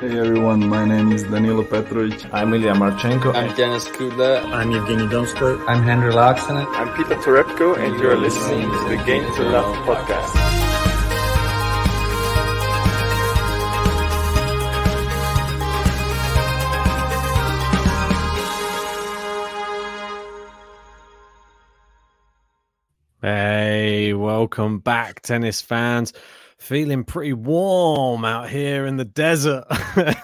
Hey everyone, my name is Danilo Petrovic. I'm Ilya Marchenko. I'm Janis Kudla. I'm Evgeny Donskoy. I'm Henry Laxana. I'm Peter Turepko, and you're listening to the Game to Love podcast. Hey, welcome back, tennis fans. Feeling pretty warm out here in the desert,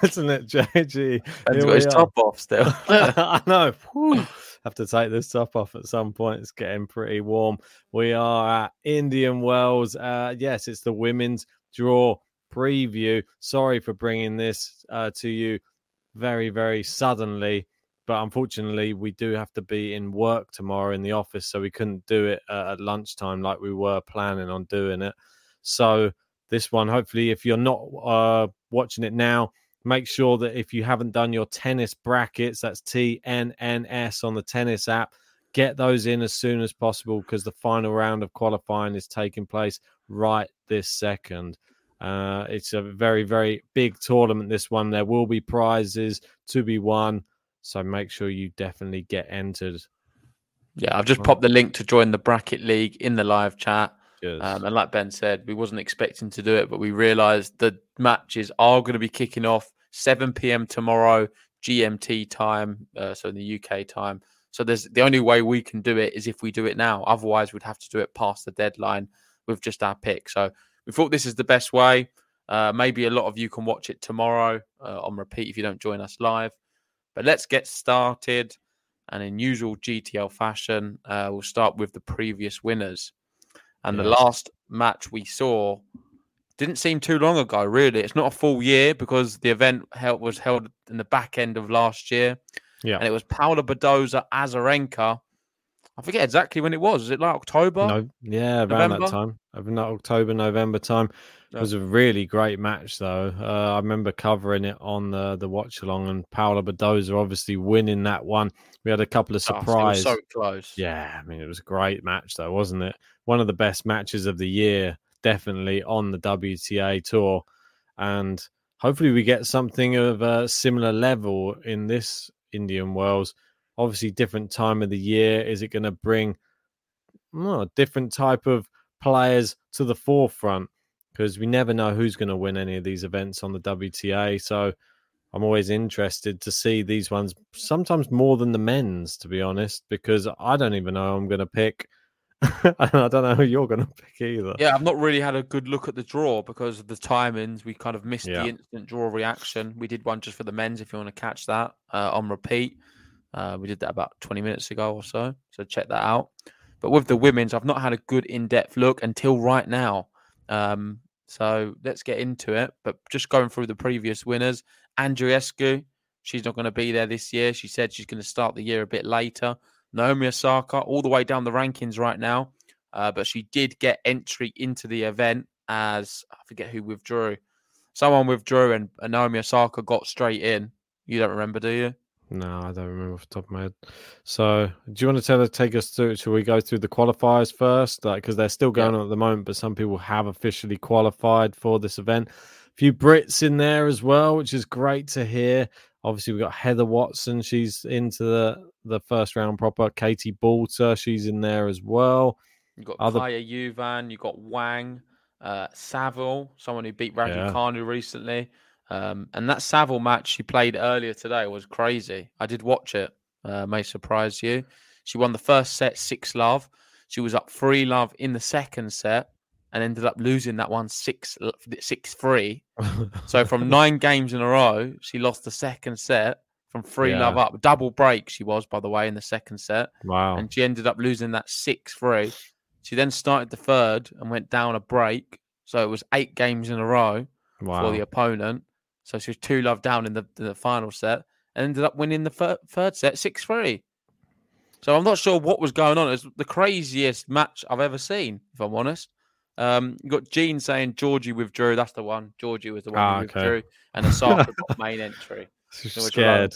isn't it, JG? He's got his top off still. I know. Whew. Have to take this top off at some point. It's getting pretty warm. We are at Indian Wells. Yes, it's the women's draw preview. Sorry for bringing this to you very, very suddenly. But unfortunately, we do have to be in work tomorrow in the office. So we couldn't do it at lunchtime like we were planning on doing it. So this one, hopefully, if you're not watching it now, make sure that if you haven't done your tennis brackets, that's TNNS on the tennis app, get those in as soon as possible because the final round of qualifying is taking place right this second. It's a very, very big tournament, this one. There will be prizes to be won, so make sure you definitely get entered. Yeah, I've just popped the link to join the bracket league in the live chat. Yes. And like Ben said, we wasn't expecting to do it, but we realised the matches are going to be kicking off 7 p.m. tomorrow, GMT time, so in the UK time. So there's the only way we can do it is if we do it now. Otherwise, we'd have to do it past the deadline with just our pick. So we thought this is the best way. Maybe a lot of you can watch it tomorrow on repeat if you don't join us live. But let's get started. And in usual GTL fashion, we'll start with the previous winners. And the last match we saw didn't seem too long ago, really. It's not a full year because the event was held in the back end of last year. Yeah. And it was Paula Badosa, Azarenka. I forget exactly when it was. Is it like October? No. Yeah, around November? That time. October, November time. It was a really great match, though. I remember covering it on the watch-along, and Paula Badosa obviously winning that one. We had a couple of surprises. It was so close. Yeah, I mean, it was a great match, though, wasn't it? One of the best matches of the year, definitely, on the WTA Tour. And hopefully we get something of a similar level in this Indian Wells. Obviously, different time of the year. Is it going to bring a different type of players to the forefront? Because we never know who's going to win any of these events on the WTA. So I'm always interested to see these ones, sometimes more than the men's, to be honest, because I don't even know who I'm going to pick. And I don't know who you're going to pick either. Yeah, I've not really had a good look at the draw because of the timings. We kind of missed the instant draw reaction. We did one just for the men's, if you want to catch that on repeat. We did that about 20 minutes ago or so. So check that out. But with the women's, I've not had a good in-depth look until right now. So let's get into it. But just going through the previous winners, Andreescu, she's not going to be there this year. She said she's going to start the year a bit later. Naomi Osaka, all the way down the rankings right now. But she did get entry into the event as, I forget who withdrew. Someone withdrew and Naomi Osaka got straight in. You don't remember, do you? No, I don't remember off the top of my head. So do you want to take us through? Shall we go through the qualifiers first? Because they're still going on at the moment, but some people have officially qualified for this event. A few Brits in there as well, which is great to hear. Obviously, we've got Heather Watson. She's into the first round proper. Katie Balter, she's in there as well. You've got Kaya Yuvan. You've got Wang. Saville, someone who beat Raducanu recently. And that Saville match she played earlier today was crazy. I did watch it. May surprise you. She won the first set 6-love. She was up 3-love in the second set and ended up losing that one 6-3. So from 9 games in a row, she lost the second set from 3-love up. Double break she was, by the way, in the second set. Wow. And she ended up losing that 6-3. She then started the third and went down a break. So it was 8 games in a row for the opponent. So she was 2-love down in the final set and ended up winning the third set 6-3. So I'm not sure what was going on. It was the craziest match I've ever seen, if I'm honest. You got Jean saying Georgie withdrew. That's the one. Georgie was the one who withdrew. Okay. And Osaka got main entry. She's so scared.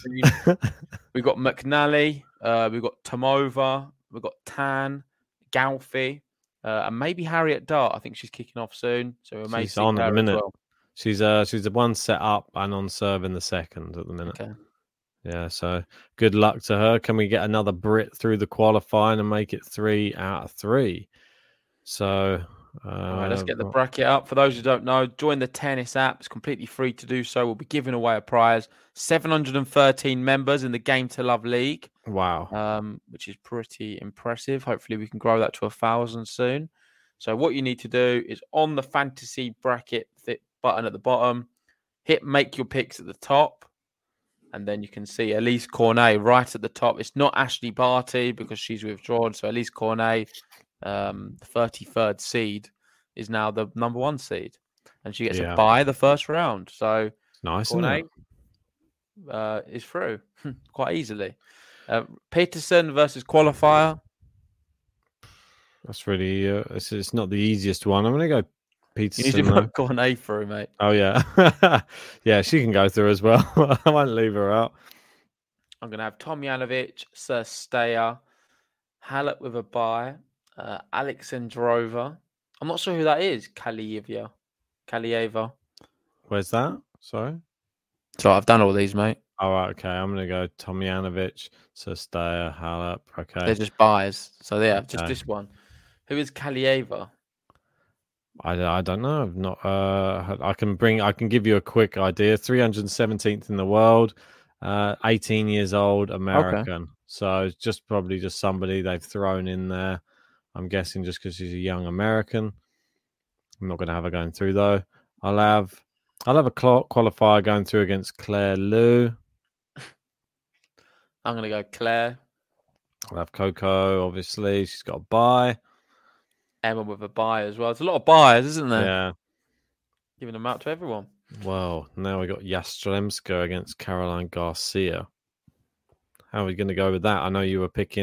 We've got McNally. We've got Tomova. We've got Tan, Gauffy, and maybe Harriet Dart. I think she's kicking off soon. So she's on at the minute. Well. She's the one set up and on serve in the second at the minute. Okay. Yeah, so good luck to her. Can we get another Brit through the qualifying and make it 3 out of 3? So, all right, let's get the bracket up. For those who don't know, join the tennis app. It's completely free to do so. We'll be giving away a prize. 713 members in the Game to Love League. Wow. Which is pretty impressive. Hopefully we can grow that to 1,000 soon. So what you need to do is on the fantasy bracket button at the bottom, hit make your picks at the top. And then you can see Elise Cornet right at the top. It's not Ashley Barty because she's withdrawn. So Elise Cornet, the 33rd seed, is now the number 1 seed. And she gets a bye the first round. So nice, Cornet is through quite easily. Peterson versus qualifier. That's really, it's not the easiest one. I'm going to go Peterson. You need to put Cornet through, mate. Oh, yeah. Yeah, she can go through as well. I won't leave her out. I'm going to have Tom Yanovich, Sersteja, Halep with a bye, Alexandrova. I'm not sure who that is. Kalieva. Where's that? Sorry. So I've done all these, mate. All right, okay. I'm going to go Tom Yanovich, Sersteja, Halep. Okay. They're just byes. So, yeah, okay. Just this one. Who is Kalieva? I don't know. I've not. I can give you a quick idea. 317th in the world, 18 years old, American. Okay. So just probably just somebody they've thrown in there. I'm guessing just because she's a young American. I'm not going to have her going through though. I'll have a qualifier going through against Claire Liu. I'm going to go Claire. I'll have Coco. Obviously, she's got a bye. Emma with a bye as well. It's a lot of buyers, isn't there? Yeah. Giving them out to everyone. Well, now we got Yastremska against Caroline Garcia. How are we going to go with that? I know you were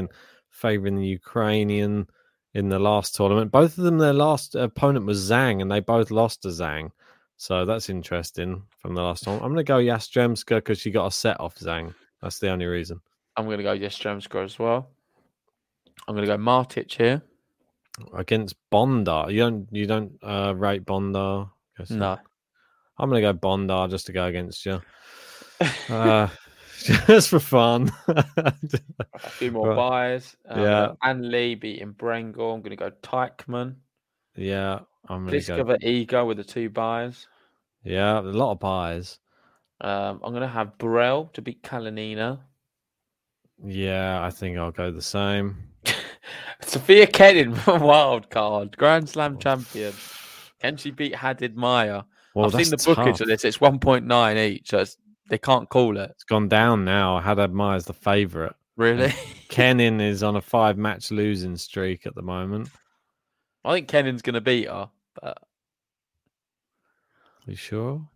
favouring the Ukrainian in the last tournament. Both of them, their last opponent was Zhang, and they both lost to Zhang. So that's interesting from the last tournament. I'm going to go Yastremska because she got a set off Zhang. That's the only reason. I'm going to go Yastremska as well. I'm going to go Martic here. Against Bondar. You don't rate Bondar? No. I'm going to go Bondar just to go against you. Just for fun. A few more buys. Ann Li beating Brengel. I'm going to go Teichmann. Yeah. I'm going to go Ego with the 2 buys. Yeah, a lot of buys. I'm going to have Burrell to beat Kalinina. Yeah, I think I'll go the same. Sophia Kenin, wild card, Grand Slam champion. Can she beat Haddad Maia? Well, I've seen the bookings of this. It's 1.9 each. So they can't call it. It's gone down now. Haddad Maia is the favourite. Really? Kenin is on a 5-match losing streak at the moment. I think Kenin's going to beat her. But... Are you sure?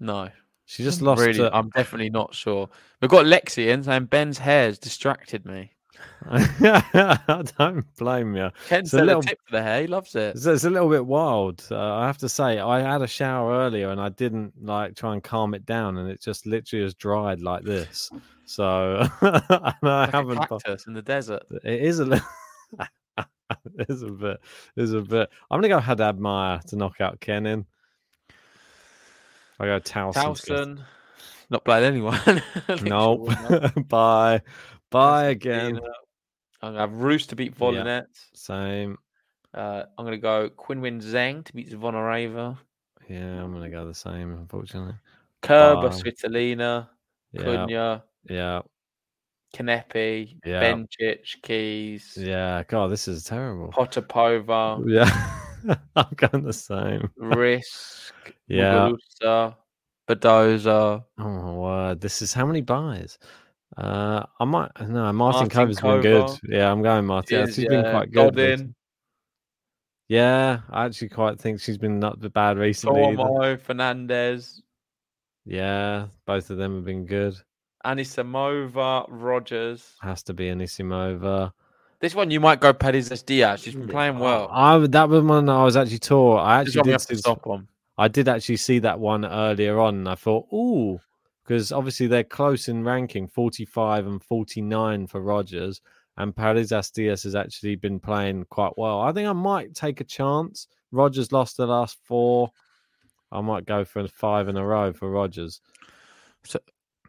No. She just lost. Really, I'm definitely not sure. We've got Lexians and Ben's hair's distracted me. I don't blame you. Ken's got a tip for the hair. He loves it. It's a little bit wild. I have to say, I had a shower earlier and I didn't try and calm it down, and it just literally has dried like this. So I haven't. A cactus in the desert. It is a little. It's a bit. I'm gonna go Haddad Maia to knock out Kenin. I go Tauson. Not playing anyone. Nope. Bye again. I'm going to have Roos to beat Volinet. Yeah, same. I'm going to go Qinwen Zheng to beat Zvonareva. Yeah, I'm going to go the same, unfortunately. Kerber, Svitolina, Cunha. Yeah. Kanepi, Bencic, Keys. Yeah, God, this is terrible. Potapova. Yeah, I'm going the same. Risk. Yeah. Muguruza, Badosa. Oh, word. This is how many buys? Martin Kova's been good. Yeah, I'm going Martin. She's been quite good. Godin. Yeah, I actually quite think she's been not bad recently. Tormo, Fernandez. Yeah, both of them have been good. Anisimova, Rogers. Has to be Anisimova. This one you might go Paredes Diaz. She's been playing well. That was one I was actually taught. I did actually see that one earlier on. And I thought, ooh, because obviously they're close in ranking, 45 and 49 for Rogers. And Paredes Diaz has actually been playing quite well. I think I might take a chance. Rogers lost the last four. I might go for 5 in a row for Rogers. So,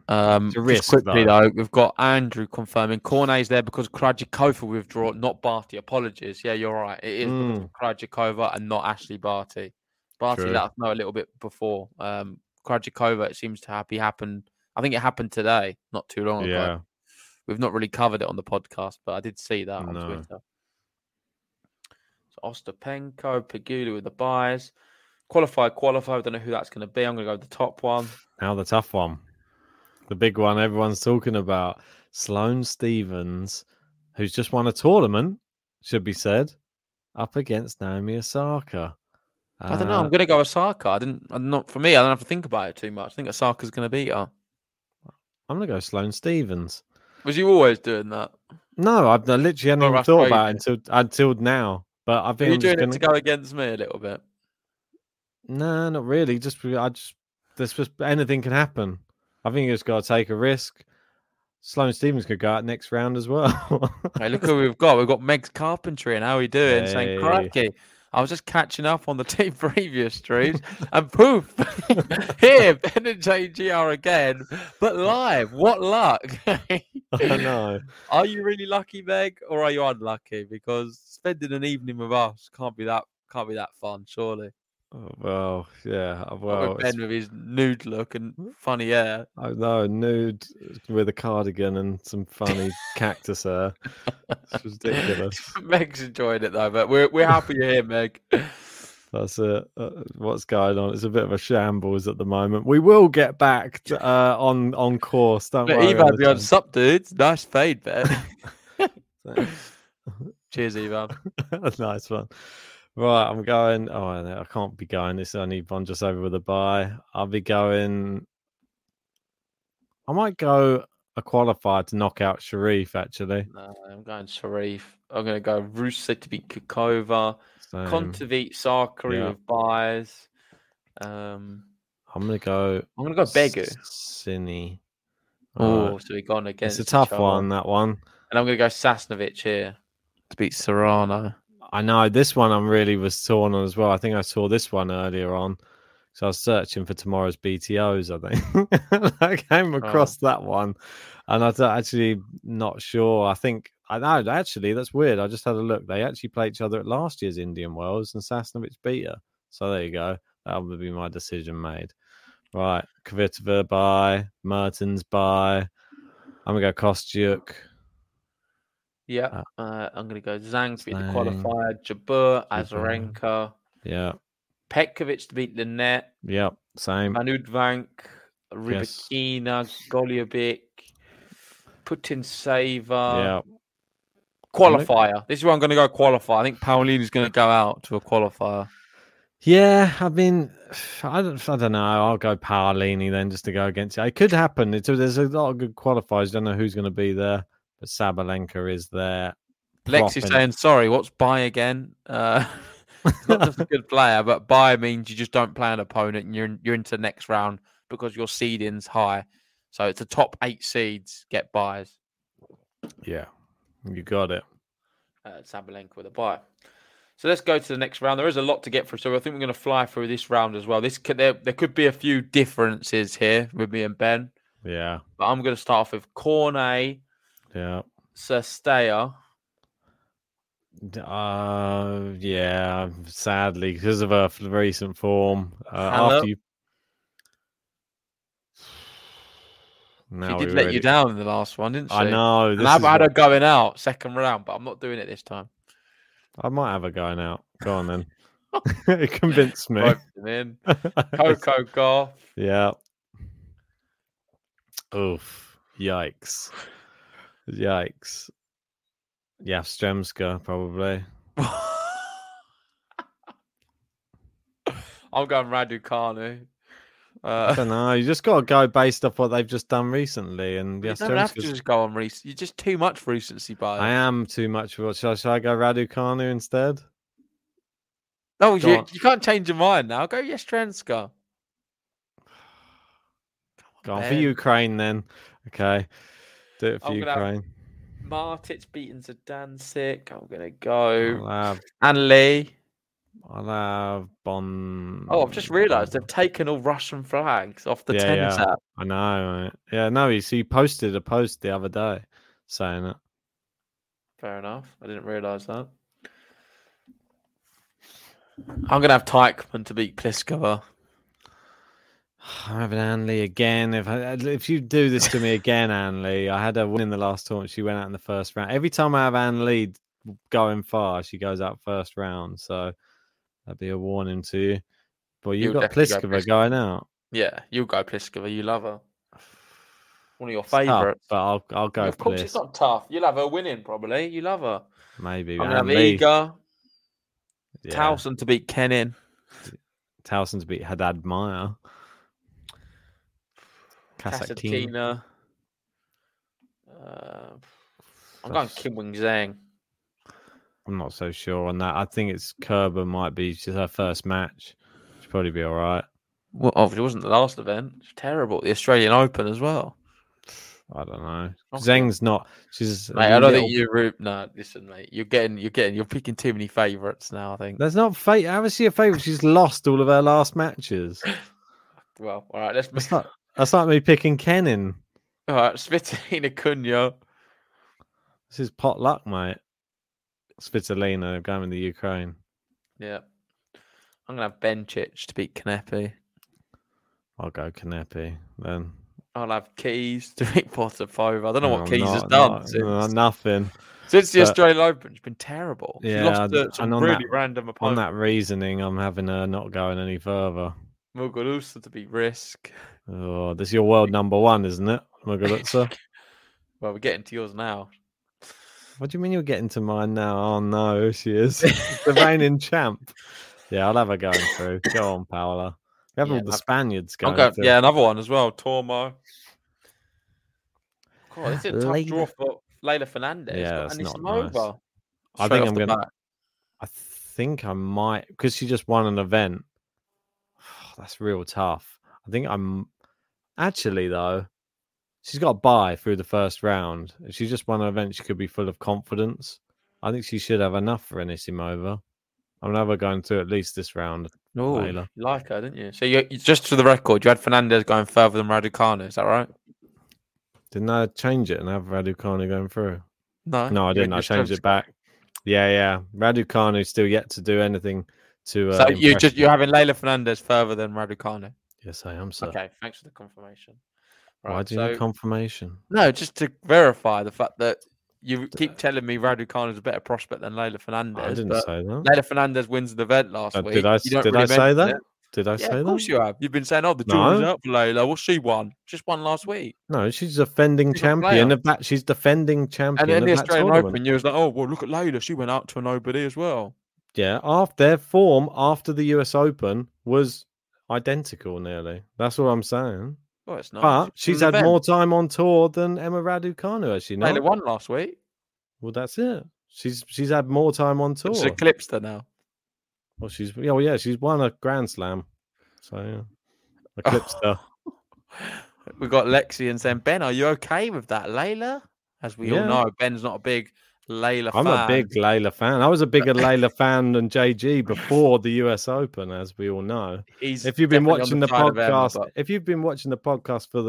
quickly though, we've got Andrew confirming Cornet's there because Krejčíková withdraw, not Barty. Apologies. Yeah, you're right. It is Krejčíková and not Ashley Barty. Barty let us know a little bit before. Krejčíková, it seems to happened. I think it happened today, not too long ago. Yeah. We've not really covered it on the podcast, but I did see that on Twitter. So Ostapenko, Pegula with the buys. Qualified. I don't know who that's going to be. I'm going to go with the top one. Now the tough one. The big one everyone's talking about. Sloane Stephens, who's just won a tournament, should be said, up against Naomi Osaka. I don't know. I'm going to go Osaka. I don't have to think about it too much. I think Osaka's going to beat her. I'm going to go Sloane Stephens. Was you always doing that? No, I literally hadn't even thought about it until now. But I think you're doing it to go against me a little bit. No, not really. Just anything can happen. I think you just got to take a risk. Sloane Stephens could go out next round as well. Hey, look who we've got. We've got Meg's Carpentry and how we doing? Hey. Saying, crikey, I was just catching up on the two previous streams and poof, here, Ben and JGR again, but live. What luck. I know. Are you really lucky, Meg, or are you unlucky? Because spending an evening with us can't be that fun, surely. Oh, well, yeah. Well, Ben with his nude look and funny hair. I know, nude with a cardigan and some funny cactus hair. It's ridiculous. Meg's enjoying it though, but we're happy you're here, Meg. That's it. What's going on? It's a bit of a shambles at the moment. We will get back to, on course. Don't worry. Ivan, beyond sup, dudes. Nice fade, Ben. Cheers, Ivan. That's nice one. Right, I'm going. Oh, I can't be going. It's only one just over with a bye. I'll be going. I might go a qualifier to knock out Sharif, actually. No, I'm going Sharif. I'm going to go Rusa to beat Kukova. Kontaveit Sakari with buys. I'm going to go Begu. Sini. Oh, so we've gone against. It's a tough one, that one. And I'm going to go Sasnovic here to beat Serrano. I know this one I'm really was torn on as well. I think I saw this one earlier on. So I was searching for tomorrow's BTOs, I think. I came across that one. And I'm actually not sure. I think, that's weird. I just had a look. They actually played each other at last year's Indian Wells and Sasnovic beat her. So there you go. That would be my decision made. Right. Kvitova by. Mertens by. I'm going to go Kostyuk. Yeah, I'm going to go Zhang to beat the qualifier, Jabur, Azarenka. Yeah. Petkovic to beat the net. Yeah, same. Manudvank, Rybakina, Golubic, Putintseva. Yeah. Qualifier. This is where I'm going to go qualifier. I think Paulina's going to go out to a qualifier. Yeah, I mean, I don't know. I'll go Paolini then just to go against you. It could happen. There's a lot of good qualifiers. Don't know who's going to be there. But Sabalenka is there. Lex is saying, sorry, what's bye again? Not just a good player, but bye means you just don't play an opponent and you're into the next round because your seeding's high. So it's the top 8 seeds get byes. Yeah, you got it. Sabalenka with a bye. So let's go to the next round. There is a lot to get through, so I think we're going to fly through this round as well. There could be a few differences here with me and Ben. Yeah. But I'm going to start off with Cornet. Yeah. Sestea. Yeah, sadly, because of her recent form. She did let you down in the last one, didn't she? I know. And I've had her going out second round, but I'm not doing it this time. I might have her going out. Go on, then. It convinced me. Coco Gauff. Yeah. Oof. Yikes. Yastremska, probably. I'm going Raducanu. I don't know. You just got to go based off what they've just done recently. And you don't have to just go on recent. You're just too much recency bias. I am too much. Should I go Raducanu instead? No, you can't change your mind now. Go Yastremska. Go on for Ukraine then. Okay. Do it for Ukraine. Martic beaten Zidančić. I'm going to go. Ann Li. I'll have Bond. Oh, I've just realised they've taken all Russian flags off the 10 tap. I know. Right? Yeah, no, he posted a post the other day saying it. Fair enough. I didn't realise that. I'm going to have Teichmann to beat Pliskova. I'm having Ann Li again. If you do this to me again, Ann Li, I had her win in the last tournament. She went out in the first round. Every time I have Ann Li going far, she goes out first round. So that'd be a warning to you. But you've got Pliskova going out. Yeah, you'll go Pliskova. You love her. One of your favourites. But I'll go. Of course, it's not tough. You'll have her winning probably. You love her. Maybe. I'm going to have Iga. Yeah. Tauson to beat Kenin. Tauson to beat Haddad Maia. Kasatkina. I'm going Qinwen Zheng. I'm not so sure on that. I think it's Kerber might be just her first match. She'll probably be all right. Well, obviously, it wasn't the last event. It's terrible. The Australian Open as well. I don't know. Zheng's not. She's. Mate, I don't think you. No, listen, mate. You're picking too many favourites now. I think there's not fate. How is she a favourite? She's lost all of her last matches. Well, all right. Let's. That's like me picking Kenin. All right, Svitolina Cunha. This is pot luck, mate. Svitolina going in the Ukraine. Yeah, I'm gonna have Bencic to beat Kanepi. I'll go Kanepi then. I'll have Keys to beat Potapova. I don't know what Keys has done. Nothing. Since the Australian Open, it's been terrible. Yeah, she lost to some really random opponent. On that reasoning, I'm having her not going any further. Muguruza to beat Risk. Oh, this is your world number one, isn't it? Muguruza. Well, we're getting to yours now. What do you mean you're getting to mine now? Oh, no, she is. The reigning champ. Yeah, I'll have her going through. Go on, Paola. We have all the Spaniards going. Yeah, another one as well. Tormo. God, this is a tough draw for Leila Fernandez. Yeah, and it's not nice. I think I might, because she just won an event. Oh, that's real tough. She's got a bye through the first round. If she just won an event, she could be full of confidence. I think she should have enough for Anisimova. I'm going to have her going through at least this round. Oh, you like her, didn't you? So, you just for the record, you had Fernandez going further than Raducanu. Is that right? Didn't I change it and have Raducanu going through? No, I didn't. I changed it back. Yeah. Raducanu's still yet to do anything to. So you're having Leila Fernandez further than Raducanu. Yes, I am, sir. Okay, thanks for the confirmation. Right, why do you need confirmation? No, just to verify the fact that you keep telling me Raducanu is a better prospect than Leila Fernandez. I didn't say that. Leila Fernandez wins the event last week. Did I say that? Of course you have. You've been saying, the jewelry's up for Leila. Well, she won. Just won last week. No, she's defending champion of that. She's defending champion. And in the Australian Open, you was like, oh, well, look at Leila. She went out to a nobody as well. Yeah, their form after the US Open was identical nearly. That's what I'm saying. Well, it's not. But she's had more time on tour than Emma Raducanu, has she not? Leila won last week. Well, that's it. She's had more time on tour. She's eclipsed her now. Well, she's won a Grand Slam. So, yeah. Eclipsed her. We got Lexi and saying, Ben, are you okay with that, Leila? As we all know, Ben's not a big Leila fan. I'm a big Leila fan. I was a bigger Leila fan than JG before the US Open, as we all know. If you've been watching the podcast,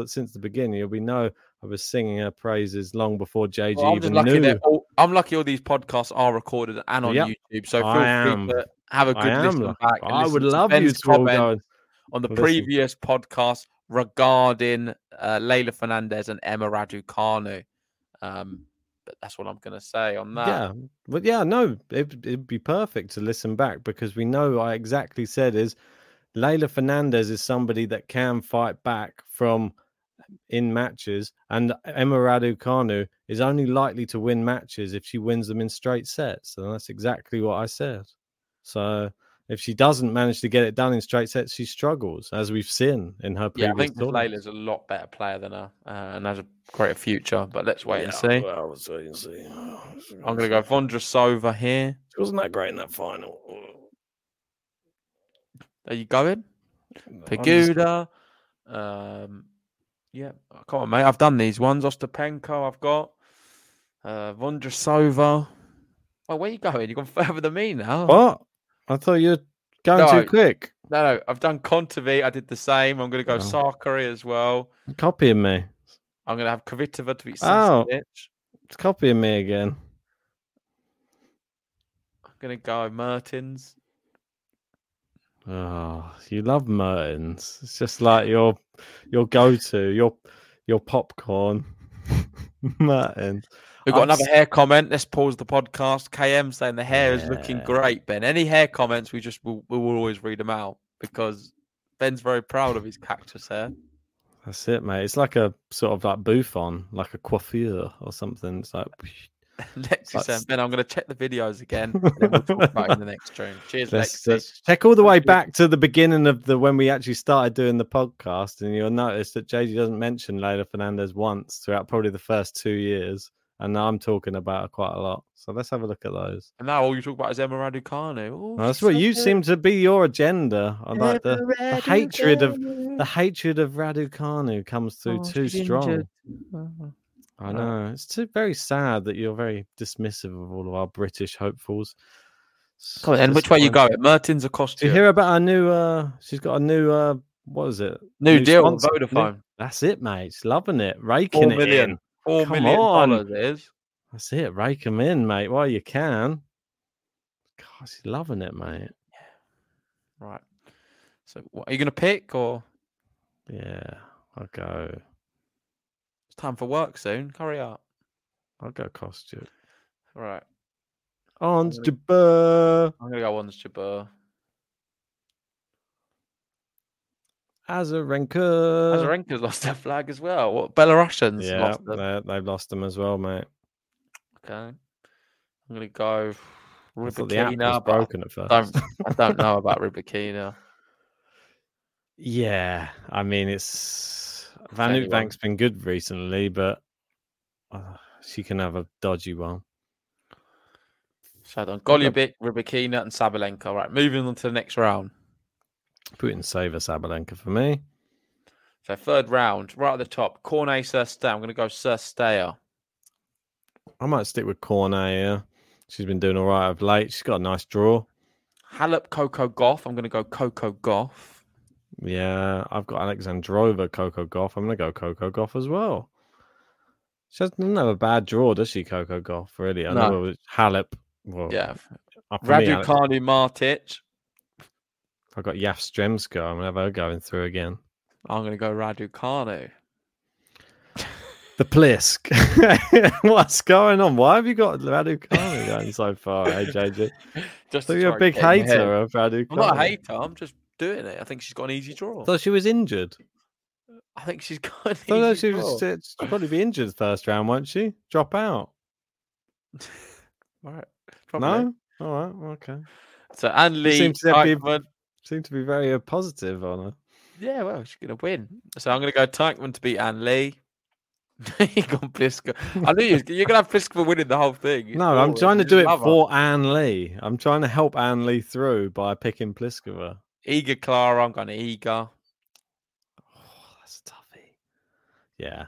since the beginning, you'll be I was singing her praises long before JG even knew. I'm lucky all these podcasts are recorded and on YouTube, so feel free to have a good listen back. I would love you to comment on the previous podcast regarding Leila Fernandez and Emma Raducanu. But that's what I'm going to say on that. Yeah, but it'd be perfect to listen back because we know I exactly said is Leila Fernandez is somebody that can fight back from in matches, and Emma Raducanu is only likely to win matches if she wins them in straight sets, and that's exactly what I said. So if she doesn't manage to get it done in straight sets, she struggles, as we've seen in her previous. Yeah, I think Leila's a lot better player than her and has a greater future, but let's wait and see. Well, let's wait and see. I'm going to go Vondrasova here. She wasn't that great in that final. Are you going? Pegula. Yeah, I can't, mate. I've done these ones. Ostapenko, I've got. Vondrasova. Oh, where are you going? You've gone further than me now. What? I thought you were going too quick. No, I've done Contavi. I did the same. I'm going to go Sakari as well. You're copying me. I'm going to have Kvitova to be Sestic. It's copying me again. I'm going to go Mertens. Oh, you love Mertens. It's just like your go-to, your popcorn. Mertens. We've got another hair comment. Let's pause the podcast. KM saying the hair is looking great, Ben. Any hair comments, we will always read them out because Ben's very proud of his cactus hair. That's it, mate. It's like a sort of like bouffon, like a coiffure or something. It's like... Lexi saying, Ben, I'm going to check the videos again. Then we'll talk about it in the next stream. Cheers, Lexi. Let's check all the way back to the beginning of when we actually started doing the podcast, and you'll notice that JG doesn't mention Leyla Fernandez once throughout probably the first 2 years. And now I'm talking about her quite a lot. So let's have a look at those. And now all you talk about is Emma Raducanu. Oh, that's what you seem to be your agenda. I like the hatred of Raducanu comes through too strong. I know. It's very sad that you're very dismissive of all of our British hopefuls. Come on, and which way you go? Mertens or Costa? Do you hear about our new she's got a new what is it? New deal on Vodafone. That's it, mate. She's loving it, raking it in. $4 million is. That's it. Rake them in, mate, while you can. God, she's loving it, mate. Yeah. Right. So, what, are you going to pick or? Yeah, I'll go. It's time for work soon. Hurry up. I'll go Kostya. All right. Ons Jabeur. I'm going to go Ons Jabeur. Azarenka's lost their flag as well. What, Belarusians? Yeah, lost them. They've lost them as well, mate. Okay, I'm gonna go Rybakina. Broken at first. I don't know about Rybakina. Yeah, I mean it's Van Uyvank's been good recently, but she can have a dodgy one. So Golubic, Rybakina, and Sabalenka. Right, moving on to the next round. Putin saver Sabalenka for me. So third round, right at the top, Cornet, Serstay. I'm going to go Serstay. I might stick with Cornet here. She's been doing all right of late. She's got a nice draw. Halep, Coco Gauff. I'm going to go Coco Gauff. Yeah, I've got Alexandrova, Coco Gauff. I'm going to go Coco Gauff as well. She doesn't have a bad draw, does she, Coco Gauff? Really? I know it's Halep. Well, yeah. Raducanu, Martic. I've got Yastremska. I'm going to have her going through again. I'm going to go Raducanu. The Plisk. What's going on? Why have you got Raducanu going so far, AJ? Just you're a big hater of Raducanu. I'm not a hater. I'm just doing it. I think she's got an easy draw. I thought she was injured. I think she's got an easy draw. She'd probably be injured first round, won't she? Drop out. All right. Probably. No? All right. Okay. So, Ann Li, seem to be very positive on her. Yeah, well, she's going to win. So I'm going to go Teichmann to beat Ann Li. You got Pliskova. I knew you're going to have Pliskova winning the whole thing. No, I'm trying to do it for Ann Li. I'm trying to help Ann Li through by picking Pliskova. Iga Clara, I'm going to Iga. Oh, that's a toughie. Yeah,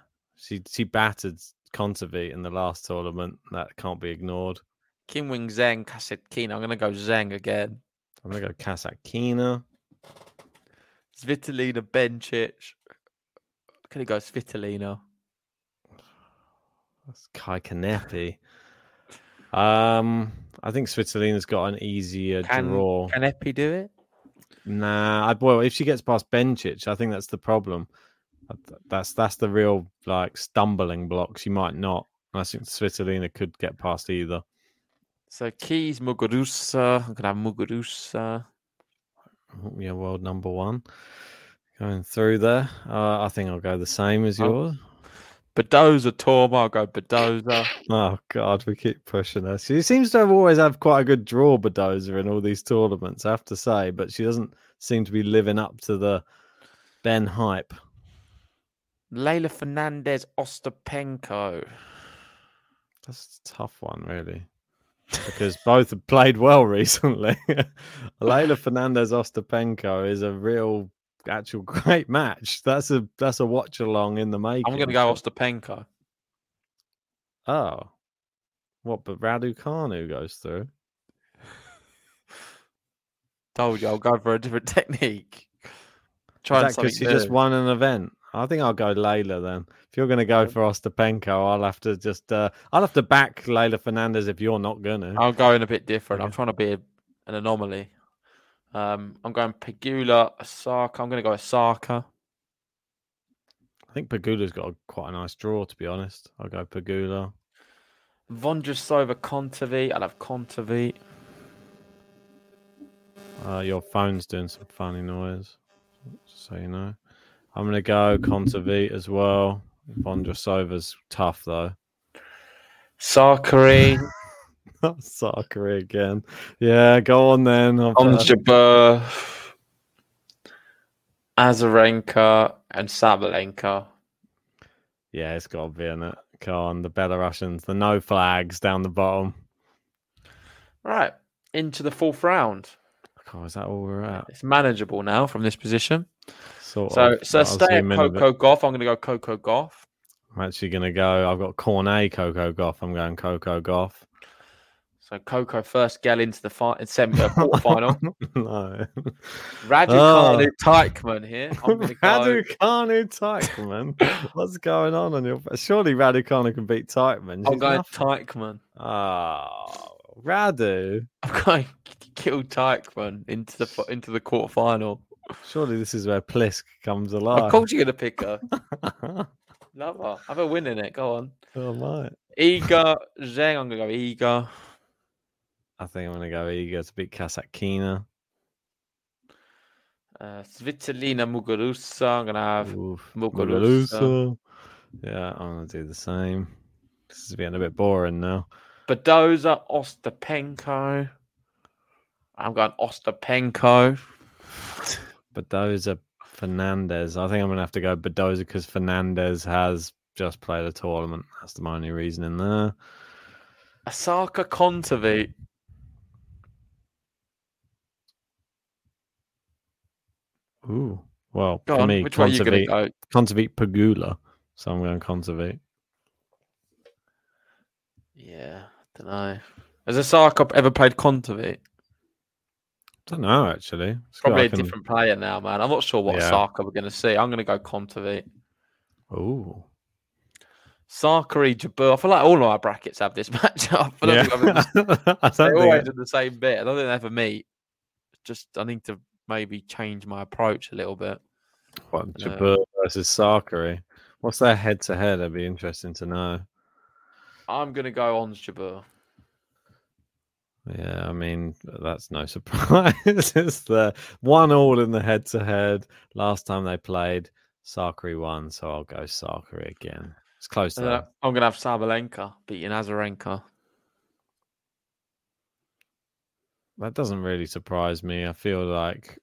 she battered Contavi in the last tournament. That can't be ignored. Qinwen Zheng, Kasatkina. I'm going to go Zheng again. I'm going to go Kasatkina. Svitolina, Bencic. I'm going to go Svitolina. That's Kai Kanepi. I think Svitolina's got an easier draw. Can Kanepi do it? Nah. Well, if she gets past Bencic, I think that's the problem. That's the real like stumbling block. She might not. I think Svitolina could get past either. So Keys, Muguruza. I'm going to have Muguruza. Yeah, world number 1. Going through there. I think I'll go the same as yours. Badosa Tormo, I'll go Badosa. Oh, God, we keep pushing her. She seems to always have quite a good draw, Badosa, in all these tournaments, I have to say, but she doesn't seem to be living up to the Ben hype. Leila Fernandez, Ostapenko. That's a tough one, really, because both have played well recently. Leila Fernandez, Ostapenko is a real... actual great match. That's a watch along in the making. I'm going to go Ostapenko. Oh, what? But Raducanu goes through. Told you, I'll go for a different technique. Try something new. She just won an event. I think I'll go Leila then. If you're going to go for Ostapenko, I'll have to just I'll have to back Leila Fernandez if you're not going to. I'll go in a bit different. I'm trying to be an anomaly. I'm going Pegula, Osaka. I'm going to go Osaka. I think Pegula's got quite a nice draw, to be honest. I'll go Pegula. Vondrasova, Kontavi. I'll have Kontavi. Your phone's doing some funny noise, just so you know. I'm going to go Kontavi as well. Vondrasova's tough, though. Sakari. Sakari again. Yeah, go on then. Jabur, Azarenka, and Sabalenka. Yeah, it's got to be in it. Go on, the Belarusians, the no flags down the bottom. Right, into the fourth round. God, is that all we're at? It's manageable now from this position. So stay at Coco Gauff. I'm going to go Coco Gauff. I'm actually going to go. I've got Cornet, Coco Gauff. I'm going Coco Gauff. So Coco first gal into the quarterfinal. No. Raducanu Teichmann here. I'm going to go... Raducanu Teichmann. What's going on your? Surely Raducanu can beat Teichmann. I'm going Teichmann. Oh, Radu. I'm going to kill Teichmann into the quarterfinal. Surely this is where Plisk comes alive. Of course you're going to pick her. Love her. Have a win in it. Go on. Oh, mate. Iga Zheng. I'm going to go Iga. I think I'm going to go Iga to beat Kasatkina. Svitolina Muguruza. I'm going to have Muguruza. Yeah, I'm going to do the same. This is getting a bit boring now. Badosa, Ostapenko. I'm going Ostapenko. Badosa, Fernandez. I think I'm going to have to go Badosa because Fernandez has just played a tournament. That's the only reason in there. Osaka, Kontavi. Ooh, well, go for on. Me, which Contivate, way are you going to go? Contivate Pegula, so I'm going Contivate. Yeah, I don't know. Has Osaka ever played Contivate? I don't know, actually. It's probably a different player now, man. I'm not sure what Osaka we're going to see. I'm going to go Contivate. Ooh. Sakari, Jabur. I feel like all of our brackets have this match up. They always do the same bit. I don't think they ever meet. Just, I need to maybe change my approach a little bit. What, Jabur versus Sakari? What's their head-to-head? That'd be interesting to know. I'm going to go on Jabur. Yeah, I mean, that's no surprise. It's the 1-1 in the head-to-head. Last time they played, Sakari won, so I'll go Sakari again. It's close to that. I'm going to have Sabalenka beating Azarenka. That doesn't really surprise me. I feel like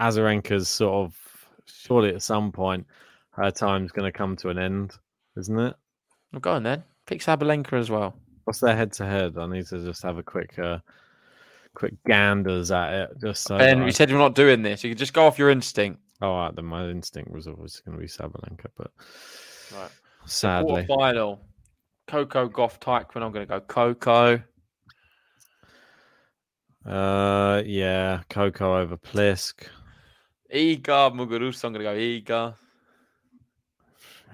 Azarenka's sort of, surely at some point, her time's going to come to an end, isn't it? Well, go on then. Pick Sabalenka as well. What's their head-to-head? I need to just have a quick ganders at it. Just so Ben, you said you're not doing this. You can just go off your instinct. Oh, all right, then my instinct was always going to be Sabalenka, but... Right. Sadly. Final. Coco Gauff Teichmann. I'm going to go Coco. Yeah. Coco over Plisk. Iga Muguruza. I'm going to go Iga.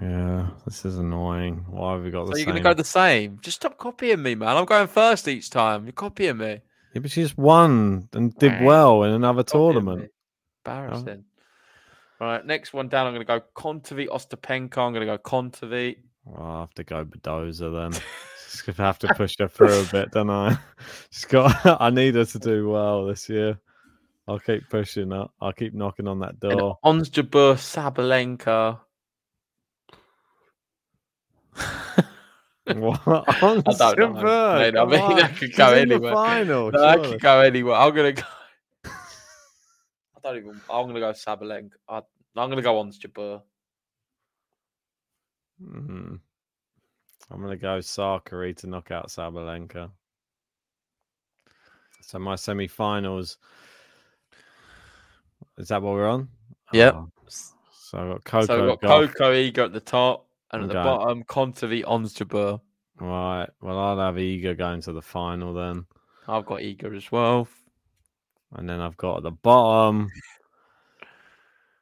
Yeah. This is annoying. Why have we got the same? So you're going to go the same? Just stop copying me, man. I'm going first each time. You're copying me. Yeah, but she just won and did well in another tournament. Me. Embarrassing. Oh. All right, next one down, I'm going to go Kontavi, Ostapenko. I'm going to go Kontavi. Well, I'll have to go Badosa then. Just going to have to push her through a bit, don't I? I need her to do well this year. I'll keep pushing her. I'll keep knocking on that door. Ons Jabeur, Sabalenka. What? On I don't know. Mate, I mean, I could go anywhere. Final, no, I could go anywhere. I'm gonna go. I don't even. I'm gonna go Sabalenka. I'm gonna go on Jabeur. Mm-hmm. I'm gonna go Sakari to knock out Sabalenka. So my semi-finals. Is that what we're on? Yep. Oh. So I've got Coco. So we've got Coco Ego at the top, and at the bottom, Contavi Ons Jabeur. Right. Well, I'll have Ego going to the final then. I've got Ego as well. And then I've got at the bottom,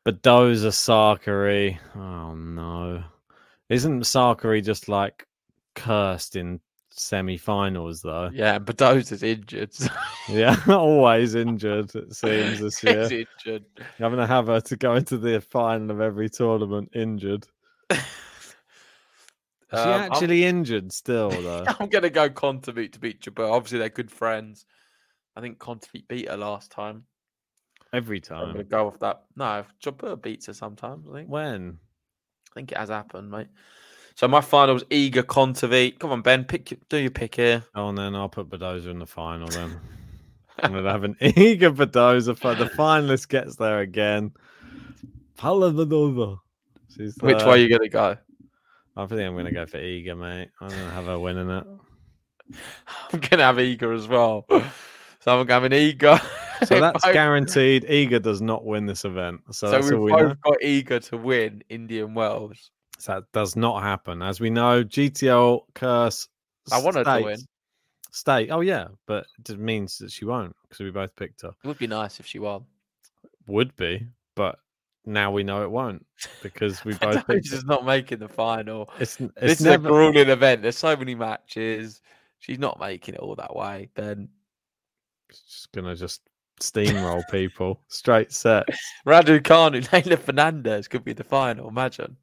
Badosa Sakari. Oh, no. Isn't Sakari just like cursed in semi-finals though? Yeah, Badosa's injured. Yeah, always injured, it seems, this year. He's injured. I'm going to have her to go into the final of every tournament injured. Is she actually injured still, though? I'm going to go Contabit to beat Jabeur. Obviously, they're good friends. I think Contabit beat her last time. Every time? I'm going to go off that. No, Jabeur beats her sometimes, I think. When? I think it has happened, mate. So my finals, Iga, Contavi. Come on, Ben, do your pick here. Oh, and then I'll put Badosa in the final then. I'm going to have an Iga Badosa. The finalist gets there again. Paula Badosa. Which way are you going to go? I think I'm going to go for Iga, mate. I'm going to have her winning it. I'm going to have Iga as well. So I'm going to have Iga. So that's guaranteed. Iga does not win this event. So we've both got Iga to win Indian Wells. So that does not happen. As we know, GTL curse. I want her to win. State. Oh, yeah. But it just means that she won't because we both picked her. It would be nice if she won. Would be. But now we know it won't because we both picked her. She's not making the final. This is a grueling event. There's so many matches. She's not making it all that way. Then she's just going to just steamroll people. Straight sets. Raducanu, Leila Fernandez could be the final. Imagine.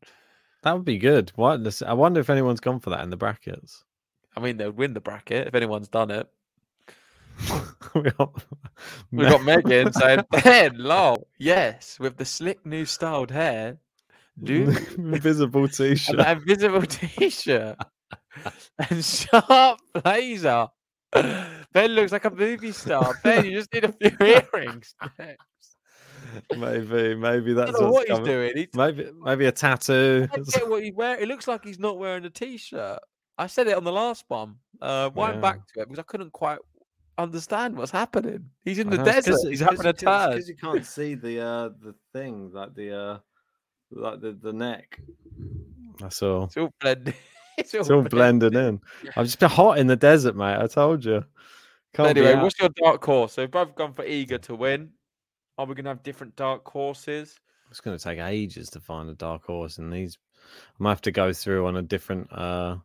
That would be good. I wonder if anyone's gone for that in the brackets. I mean, they'd win the bracket if anyone's done it. we got Megan saying, Ben, lol, yes, with the slick new styled hair. Invisible t-shirt. An invisible t-shirt. And sharp blazer. Ben looks like a movie star. Ben, you just need a few earrings. Maybe that's what he's doing. Maybe a tattoo. I get what he wears. It looks like he's not wearing a t-shirt. I said it on the last one. Went back to it because I couldn't quite understand what's happening. He's in the desert. He's having a turn because you can't see the thing, like the neck. That's all. It's all blended. It's all blending in. Yeah. I've just been hot in the desert, mate. I told you. Anyway, what's your dark horse? So we've both gone for Iga to win. Are we going to have different dark horses? It's going to take ages to find a dark horse in these. I might have to go through on a different... I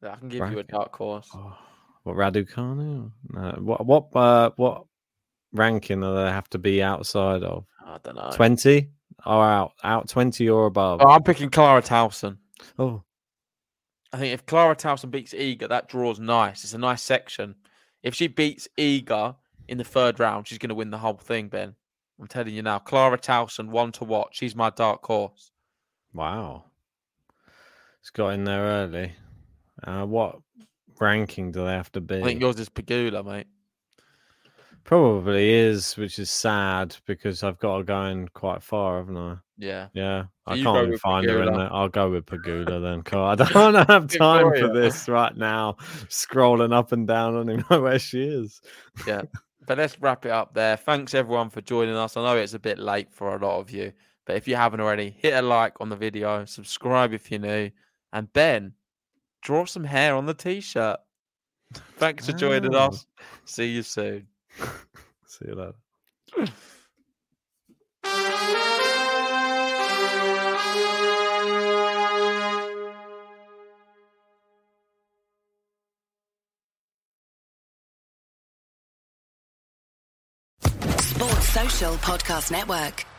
can give bracket. You a dark horse. Oh, what, Raducanu? No. What ranking do they have to be outside of? I don't know. 20? Or out 20 or above? Oh, I'm picking Clara Tauson. Oh. I think if Clara Tauson beats Iga, that draws nice. It's a nice section. If she beats Iga... in the third round, she's going to win the whole thing, Ben. I'm telling you now. Clara Tauson, one to watch. She's my dark horse. Wow. It's got in there early. What ranking do they have to be? I think yours is Pegula, mate. Probably is, which is sad because I've got her going quite far, haven't I? Yeah. Yeah. So I can't find Pegula. Her in there. I'll go with Pegula then. God, I don't have time for this right now. Scrolling up and down. I don't even know where she is. Yeah. But let's wrap it up there. Thanks, everyone, for joining us. I know it's a bit late for a lot of you, but if you haven't already, hit a like on the video, subscribe if you're new, and Ben, draw some hair on the T-shirt. Thanks for joining us. See you soon. See you later. Sports Social Podcast Network.